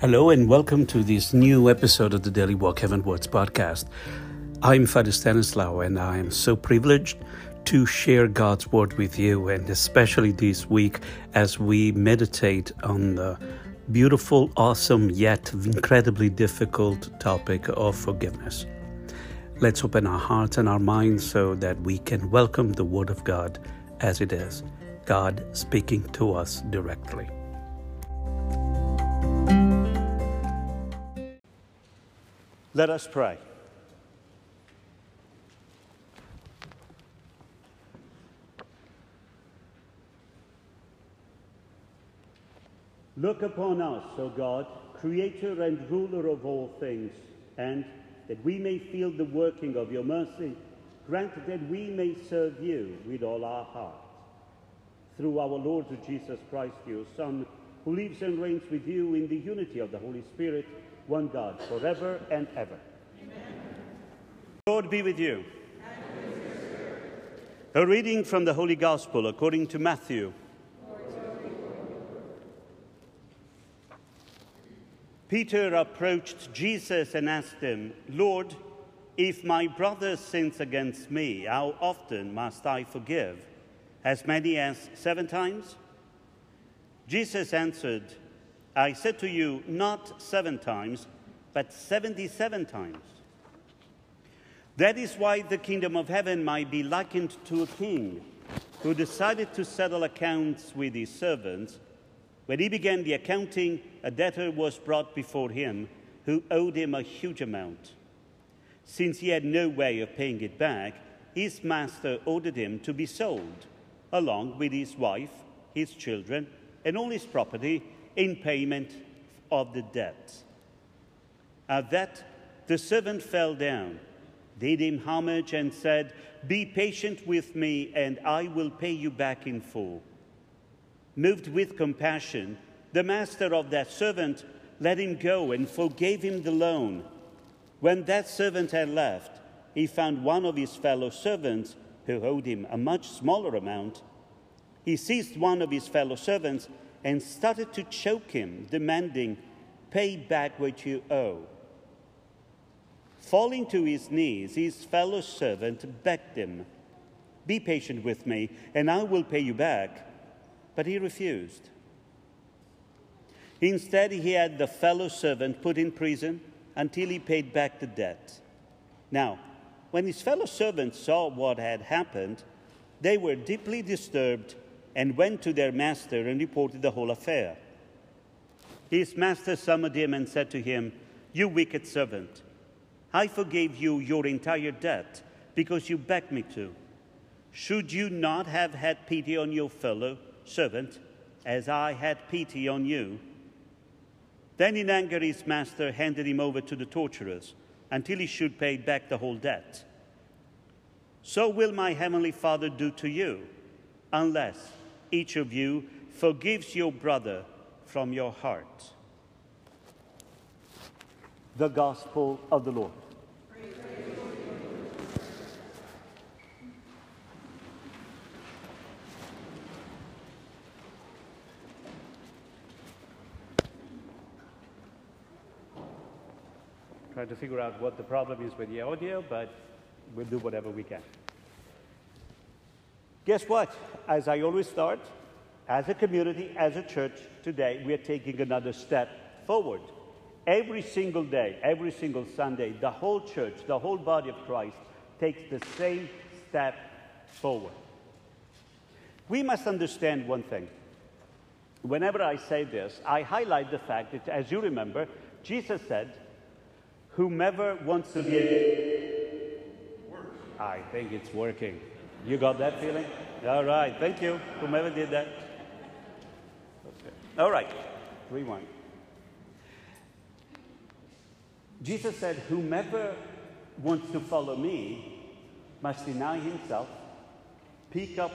Hello and welcome to this new episode of the Daily Walk Heaven Words podcast. I'm Father Stanislaw and I am so privileged to share God's Word with you, and especially this week as we meditate on the beautiful, awesome, yet incredibly difficult topic of forgiveness. Let's open our hearts and our minds so that we can welcome the Word of God as it is, God speaking to us directly. Let us pray. Look upon us, O God, creator and ruler of all things, and that we may feel the working of your mercy, grant that we may serve you with all our heart. Through our Lord Jesus Christ, your Son, who lives and reigns with you in the unity of the Holy Spirit, one God, forever and ever. Amen. The Lord be with you. And with your spirit. A reading from the Holy Gospel according to Matthew. Lord, Peter approached Jesus and asked him, "Lord, if my brother sins against me, how often must I forgive? As many as 7 times? Jesus answered, "I said to you, not 7 times, but 77 times. That is why the kingdom of heaven might be likened to a king who decided to settle accounts with his servants. When he began the accounting, a debtor was brought before him who owed him a huge amount. Since he had no way of paying it back, his master ordered him to be sold, along with his wife, his children, and all his property, in payment of the debt. At that, the servant fell down, did him homage, and said, 'Be patient with me, and I will pay you back in full.' Moved with compassion, the master of that servant let him go and forgave him the loan. When that servant had left, he found one of his fellow servants who owed him a much smaller amount. He seized one of his fellow servants and started to choke him, demanding, 'Pay back what you owe.' Falling to his knees, his fellow servant begged him, 'Be patient with me, and I will pay you back.' But he refused. Instead, he had the fellow servant put in prison until he paid back the debt. Now, when his fellow servants saw what had happened, they were deeply disturbed and went to their master and reported the whole affair. His master summoned him and said to him, 'You wicked servant, I forgave you your entire debt because you begged me to. Should you not have had pity on your fellow servant as I had pity on you?' Then in anger his master handed him over to the torturers until he should pay back the whole debt. So will my heavenly Father do to you, unless each of you forgives your brother from your heart." The Gospel of the Lord. Praise trying to figure out what the problem is with the audio, but we'll do whatever we can. Guess what? As I always start, as a community, as a church, today we are taking another step forward. Every single day, every single Sunday, the whole church, the whole body of Christ takes the same step forward. We must understand one thing. Whenever I say this, I highlight the fact that, as you remember, Jesus said, "Whomever wants to be..." I think it's working. You got that feeling? All right. Thank you. Whomever did that. Okay. All right. Rewind. Jesus said, "Whomever wants to follow me must deny himself, pick up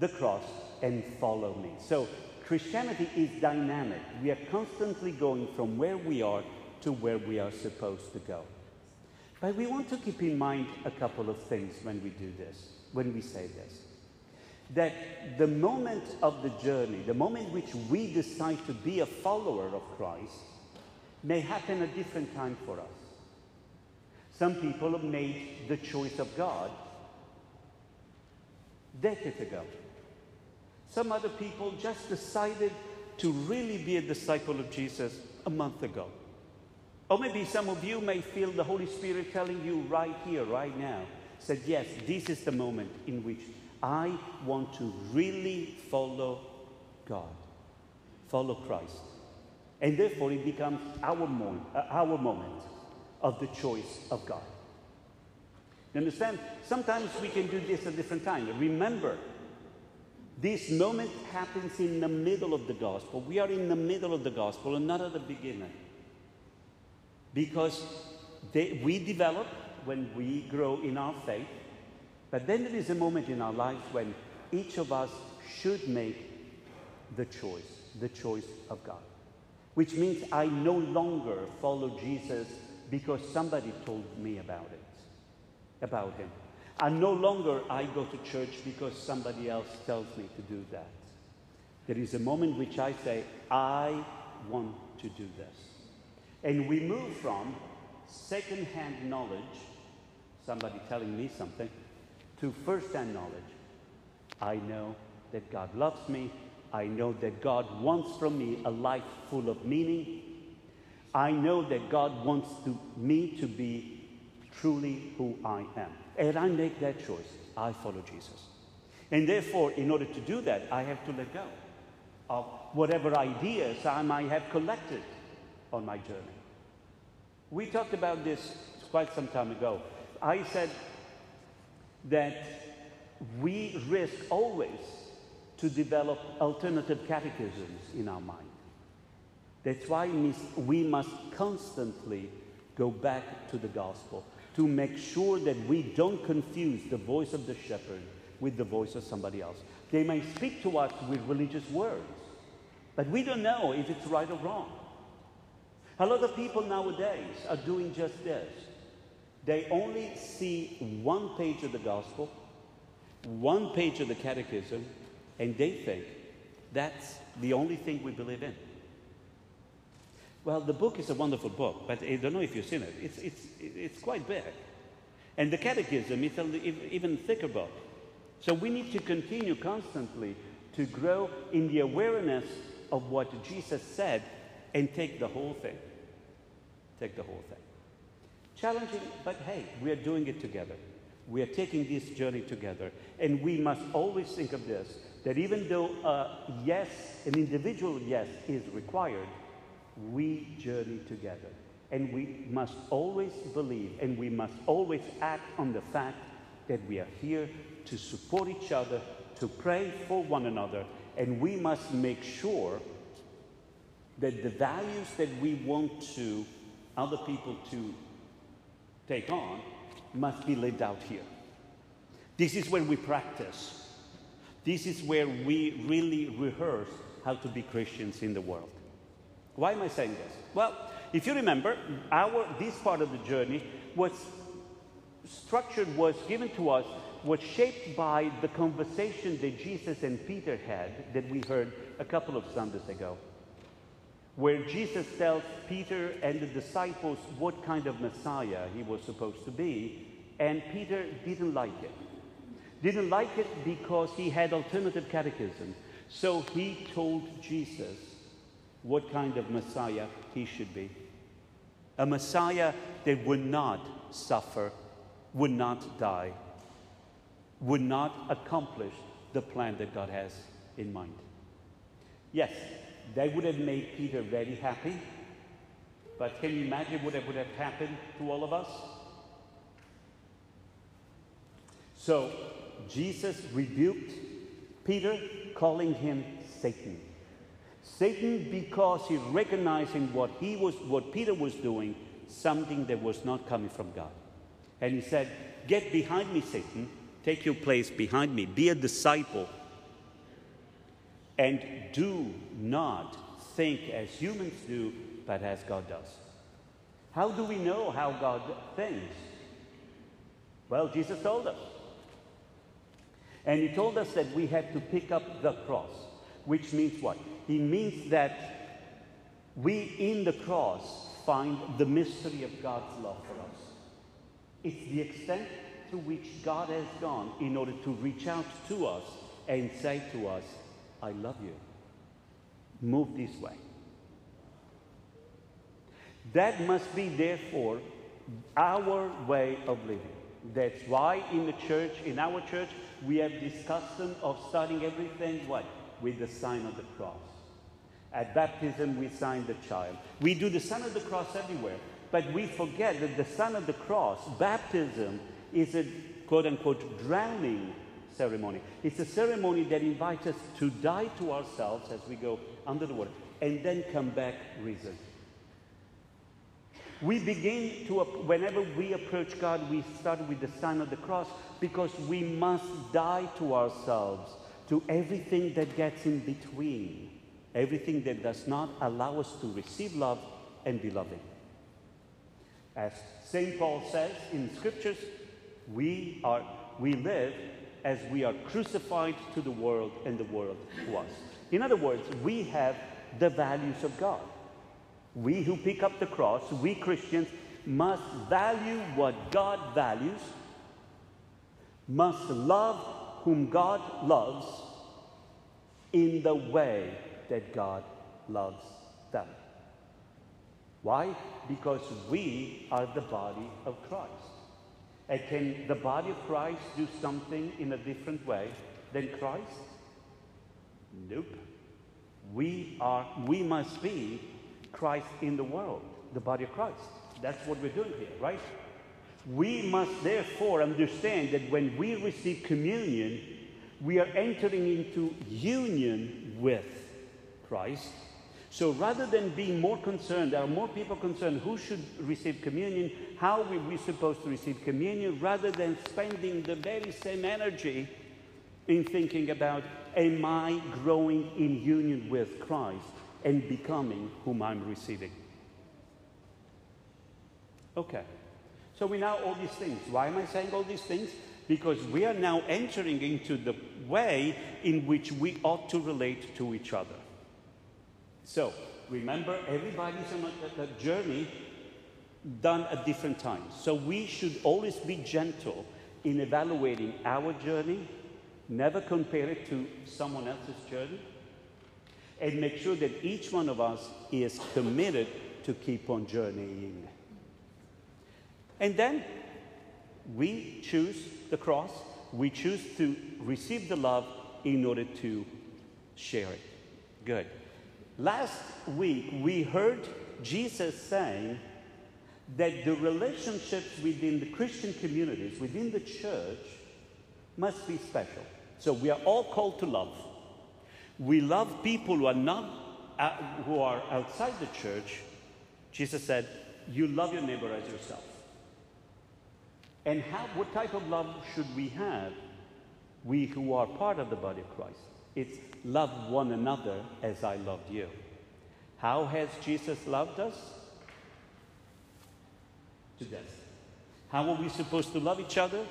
the cross, and follow me." So Christianity is dynamic. We are constantly going from where we are to where we are supposed to go. But we want to keep in mind a couple of things when we do this. When we say this, that the moment of the journey, the moment which we decide to be a follower of Christ, may happen at different times for us. Some people have made the choice of God decades ago. Some other people just decided to really be a disciple of Jesus a month ago. Or maybe some of you may feel the Holy Spirit telling you right here, right now, said, yes, this is the moment in which I want to really follow God, follow Christ. And therefore, it becomes our moment of the choice of God. You understand? Sometimes we can do this at different times. Remember, this moment happens in the middle of the gospel. We are in the middle of the gospel and not at the beginning. Because we develop when we grow in our faith, but then there is a moment in our lives when each of us should make the choice of God. Which means I no longer follow Jesus because somebody told me about it, about him. And no longer I go to church because somebody else tells me to do that. There is a moment in which I say, I want to do this. And we move from second-hand knowledge, somebody telling me something, to first-hand knowledge. I know that God loves me. I know that God wants from me a life full of meaning. I know that God wants me to be truly who I am. And I make that choice. I follow Jesus. And therefore, in order to do that, I have to let go of whatever ideas I might have collected on my journey. We talked about this quite some time ago. I said that we risk always to develop alternative catechisms in our mind. That's why we must constantly go back to the gospel to make sure that we don't confuse the voice of the shepherd with the voice of somebody else. They may speak to us with religious words, but we don't know if it's right or wrong. A lot of people nowadays are doing just this. They only see one page of the gospel, one page of the catechism, and they think that's the only thing we believe in. Well, the book is a wonderful book, but I don't know if you've seen it. It's quite big. And the catechism is an even thicker book. So we need to continue constantly to grow in the awareness of what Jesus said and take the whole thing. Take the whole thing. Challenging, but hey, we are doing it together. We are taking this journey together. And we must always think of this, that even though an individual yes is required, we journey together. And we must always believe and we must always act on the fact that we are here to support each other, to pray for one another, and we must make sure that the values that we want to other people to take on must be lived out here. This is where we practice. This is where we really rehearse how to be Christians in the world. Why am I saying this? Well, if you remember, this part of the journey was structured, was given to us, was shaped by the conversation that Jesus and Peter had that we heard a couple of Sundays ago, where Jesus tells Peter and the disciples what kind of Messiah he was supposed to be, and Peter didn't like it. Didn't like it because he had alternative catechism. So he told Jesus what kind of Messiah he should be. A Messiah that would not suffer, would not die, would not accomplish the plan that God has in mind. Yes, that would have made Peter very happy, but can you imagine what would have happened to all of us? So Jesus rebuked Peter, calling him Satan. Satan, because he recognized in what Peter was doing, something that was not coming from God. And he said, "Get behind me, Satan. Take your place behind me. Be a disciple. And do not think as humans do, but as God does." How do we know how God thinks? Well, Jesus told us. And he told us that we have to pick up the cross, which means what? It means that we in the cross find the mystery of God's love for us. It's the extent through which God has gone in order to reach out to us and say to us, I love you. Move this way. That must be, therefore, our way of living. That's why in the church, in our church, we have this custom of starting everything, what? With the sign of the cross. At baptism, we sign the child. We do the sign of the cross everywhere, but we forget that the sign of the cross, baptism, is a quote-unquote drowning ceremony. It's a ceremony that invites us to die to ourselves as we go under the water and then come back risen. We begin to, whenever we approach God, we start with the sign of the cross because we must die to ourselves, to everything that gets in between, everything that does not allow us to receive love and be loving. As St. Paul says in Scriptures, we live as we are crucified to the world and the world to us. In other words, we have the values of God. We who pick up the cross, we Christians, must value what God values, must love whom God loves in the way that God loves them. Why? Because we are the body of Christ. And can the body of Christ do something in a different way than Christ? Nope. We must be Christ in the world, the body of Christ. That's what we're doing here, right? We must therefore understand that when we receive communion, we are entering into union with Christ. So rather than being more concerned, there are more people concerned who should receive communion, how are we supposed to receive communion, rather than spending the very same energy in thinking about, am I growing in union with Christ and becoming whom I'm receiving? Okay, so we know all these things. Why am I saying all these things? Because we are now entering into the way in which we ought to relate to each other. So, remember, everybody's on a journey done at different times. So we should always be gentle in evaluating our journey, never compare it to someone else's journey, and make sure that each one of us is committed to keep on journeying. And then we choose the cross. We choose to receive the love in order to share it. Good. Last week, we heard Jesus saying that the relationships within the Christian communities, within the church, must be special. So we are all called to love. We love people who are who are outside the church. Jesus said, you love your neighbor as yourself. And what type of love should we have? We who are part of the body of Christ. It's love one another as I loved you. How has Jesus loved us? To death. How are we supposed to love each other?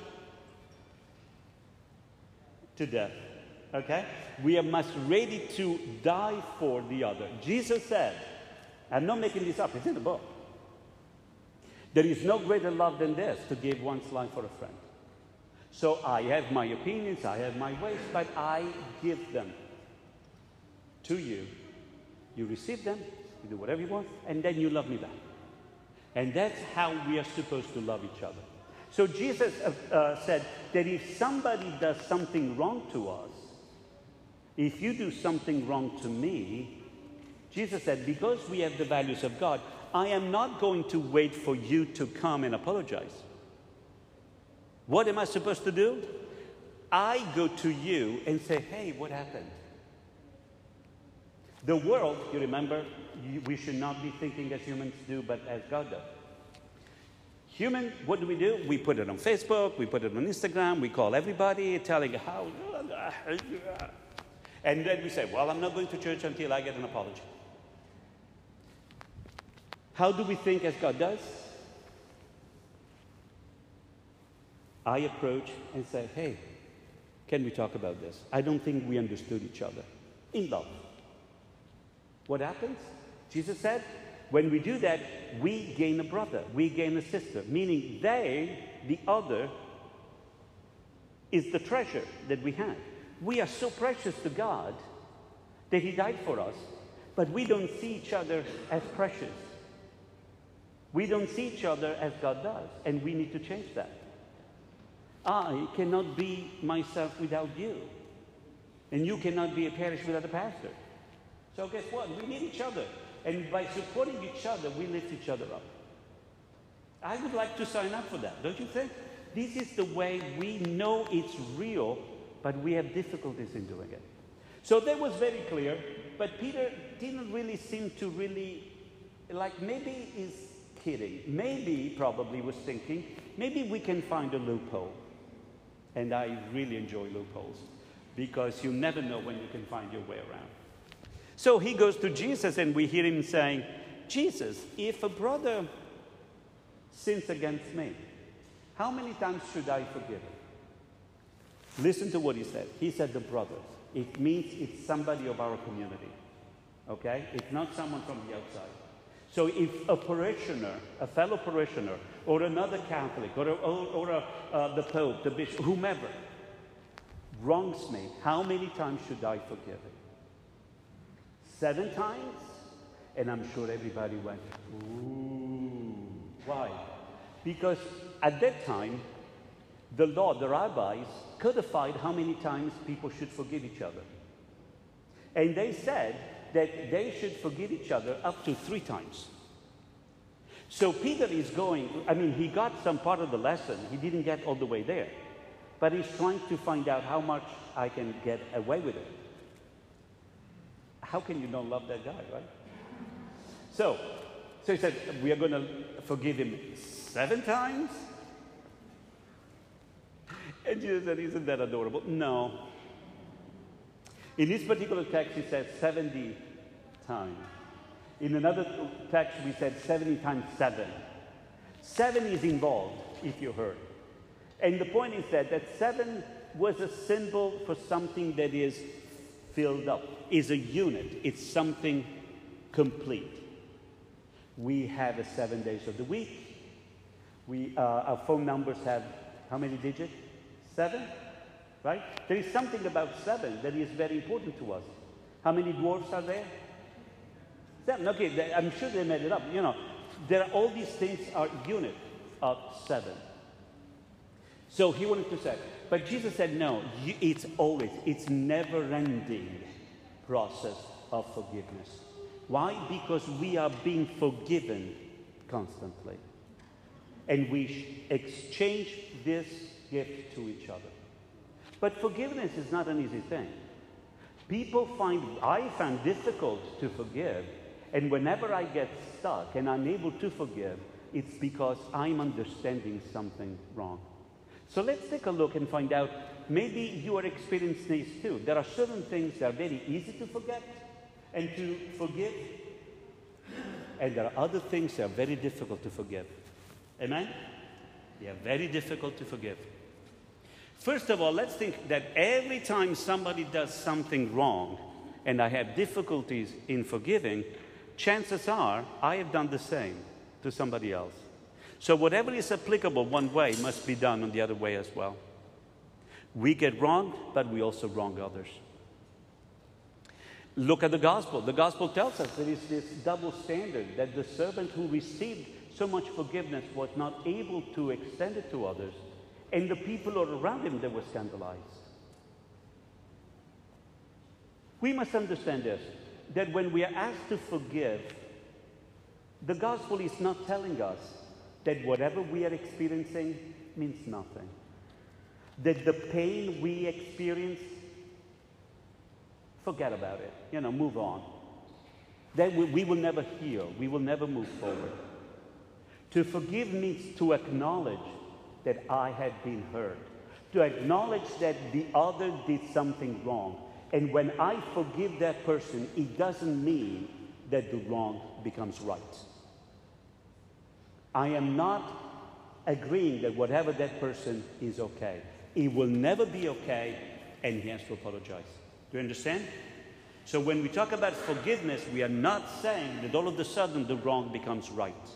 To death. Okay? We are must ready to die for the other. Jesus said, I'm not making this up, it's in the book. There is no greater love than this, to give one's life for a friend. So I have my opinions, I have my ways, but I give them to you. You receive them, you do whatever you want, and then you love me back. And that's how we are supposed to love each other. So Jesus said that if somebody does something wrong to us, if you do something wrong to me, Jesus said, because we have the values of God, I am not going to wait for you to come and apologize. What am I supposed to do? I go to you and say, hey, what happened? The world, you remember, we should not be thinking as humans do, but as God does. Human, what do? We put it on Facebook, we put it on Instagram, we call everybody, telling how... And then we say, well, I'm not going to church until I get an apology. How do we think as God does? I approach and say, hey, can we talk about this? I don't think we understood each other. In love. What happens? Jesus said, When we do that, we gain a brother, we gain a sister, meaning they, the other, is the treasure that we have. We are so precious to God that He died for us, but we don't see each other as precious. We don't see each other as God does, and we need to change that. I cannot be myself without you, and you cannot be a parish without a pastor. So guess what? We need each other, and by supporting each other, we lift each other up. I would like to sign up for that, don't you think? This is the way we know it's real, but we have difficulties in doing it. So that was very clear, but Peter didn't really seem to really, like, maybe he's kidding. Maybe, probably was thinking, maybe we can find a loophole. And I really enjoy loopholes, because you never know when you can find your way around. So he goes to Jesus, and we hear him saying, Jesus, if a brother sins against me, how many times should I forgive him? Listen to what he said. He said the brothers. It means it's somebody of our community, okay? It's not someone from the outside. So if a parishioner, a fellow parishioner, or another Catholic, or the Pope, the Bishop, whomever, wrongs me, how many times should I forgive him? 7 times? And I'm sure everybody went, ooh. Why? Because at that time, the law, the rabbis, codified how many times people should forgive each other. And they said that they should forgive each other up to 3 times. So Peter is going, I mean, he got some part of the lesson. He didn't get all the way there. But he's trying to find out how much I can get away with it. How can you not love that guy, right? So he said, we are going to forgive him 7 times? And Jesus said, isn't that adorable? No. In this particular text, he said 70 times. In another text, we said 70 times 7. 7 is involved, if you heard. And the point is that 7 was a symbol for something that is filled up, is a unit, it's something complete. We have 7 days of the week. Our phone numbers have how many digits? 7, right? There is something about 7 that is very important to us. How many dwarfs are there? 7, okay, I'm sure they made it up. You know, there are all these things are unit of 7. So he wanted to say, but Jesus said, no, it's never-ending process of forgiveness. Why? Because we are being forgiven constantly. And we exchange this gift to each other. But forgiveness is not an easy thing. I find difficult to forgive, and whenever I get stuck and unable to forgive, it's because I'm understanding something wrong. So let's take a look and find out, maybe you are experiencing this too. There are certain things that are very easy to forget and to forgive, and there are other things that are very difficult to forgive. Amen? They are very difficult to forgive. First of all, let's think that every time somebody does something wrong and I have difficulties in forgiving, chances are I have done the same to somebody else. So whatever is applicable one way must be done on the other way as well. We get wronged, but we also wrong others. Look at the gospel. The gospel tells us there is this double standard, that the servant who received so much forgiveness was not able to extend it to others, and the people around him that were scandalized. We must understand this, that when we are asked to forgive, the gospel is not telling us that whatever we are experiencing means nothing, that the pain we experience, forget about it, you know, move on. That we will never heal, we will never move forward. To forgive means to acknowledge that I have been hurt, to acknowledge that the other did something wrong. And when I forgive that person, it doesn't mean that the wrong becomes right. I am not agreeing that whatever that person is okay. It will never be okay, and he has to apologize. Do you understand? So when we talk about forgiveness, we are not saying that all of a sudden the wrong becomes right.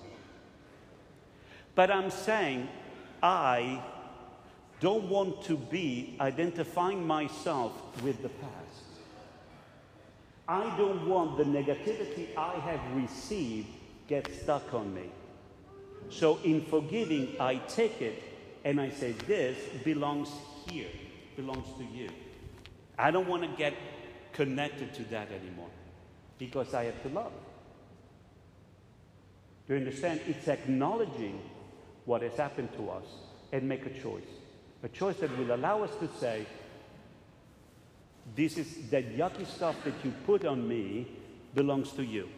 But I'm saying I don't want to be identifying myself with the past. I don't want the negativity I have received get stuck on me. So in forgiving, I take it and I say, this belongs here, belongs to you. I don't want to get connected to that anymore because I have to love. Do you understand? It's acknowledging what has happened to us and make a choice that will allow us to say, this is that yucky stuff that you put on me belongs to you.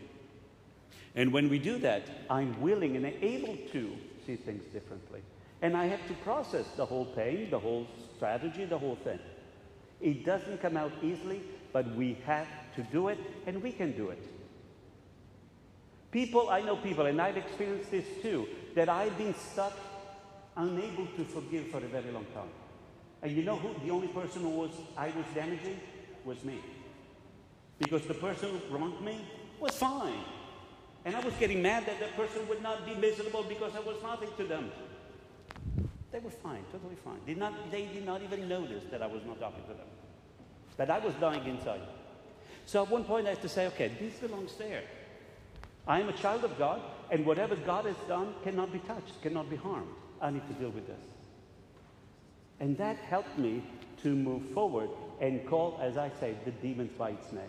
And when we do that, I'm willing and able to see things differently. And I have to process the whole pain, the whole strategy, the whole thing. It doesn't come out easily, but we have to do it, and we can do it. People, I know people, and I've experienced this too, that I've been stuck, unable to forgive for a very long time. And you know who? The only person who I was damaging was me. Because the person who wronged me was fine. And I was getting mad that that person would not be miserable because I was nothing to them. They were fine, totally fine. They did not even notice that I was not talking to them. That I was dying inside. So at one point I had to say, okay, this belongs there. I am a child of God, and whatever God has done cannot be touched, cannot be harmed. I need to deal with this. And that helped me to move forward and call, as I say, the demons by its name.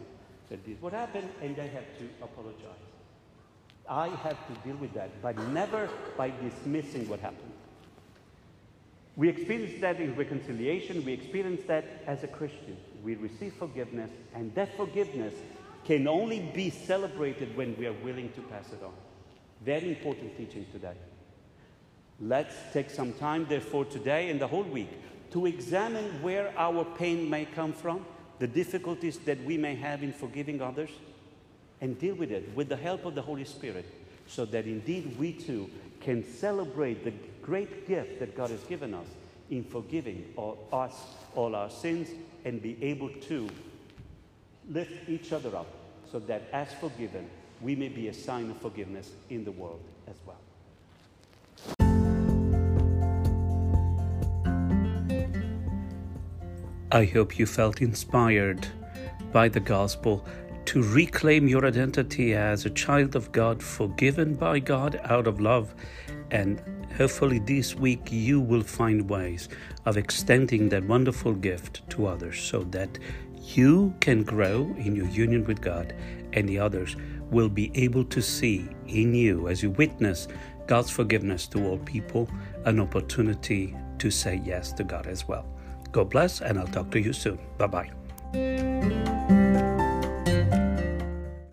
So this is what happened, and they have to apologize. I have to deal with that, but never by dismissing what happened. We experience that in reconciliation. We experience that as a Christian. We receive forgiveness, and that forgiveness can only be celebrated when we are willing to pass it on. Very important teaching today. Let's take some time, therefore, today and the whole week to examine where our pain may come from, the difficulties that we may have in forgiving others, and deal with it with the help of the Holy Spirit, so that indeed we too can celebrate the great gift that God has given us in forgiving all our sins, and be able to lift each other up, so that as forgiven, we may be a sign of forgiveness in the world as well. I hope you felt inspired by the gospel to reclaim your identity as a child of God, forgiven by God out of love. And hopefully this week you will find ways of extending that wonderful gift to others, so that you can grow in your union with God, and the others will be able to see in you, as you witness God's forgiveness to all people, an opportunity to say yes to God as well. God bless, and I'll talk to you soon. Bye-bye.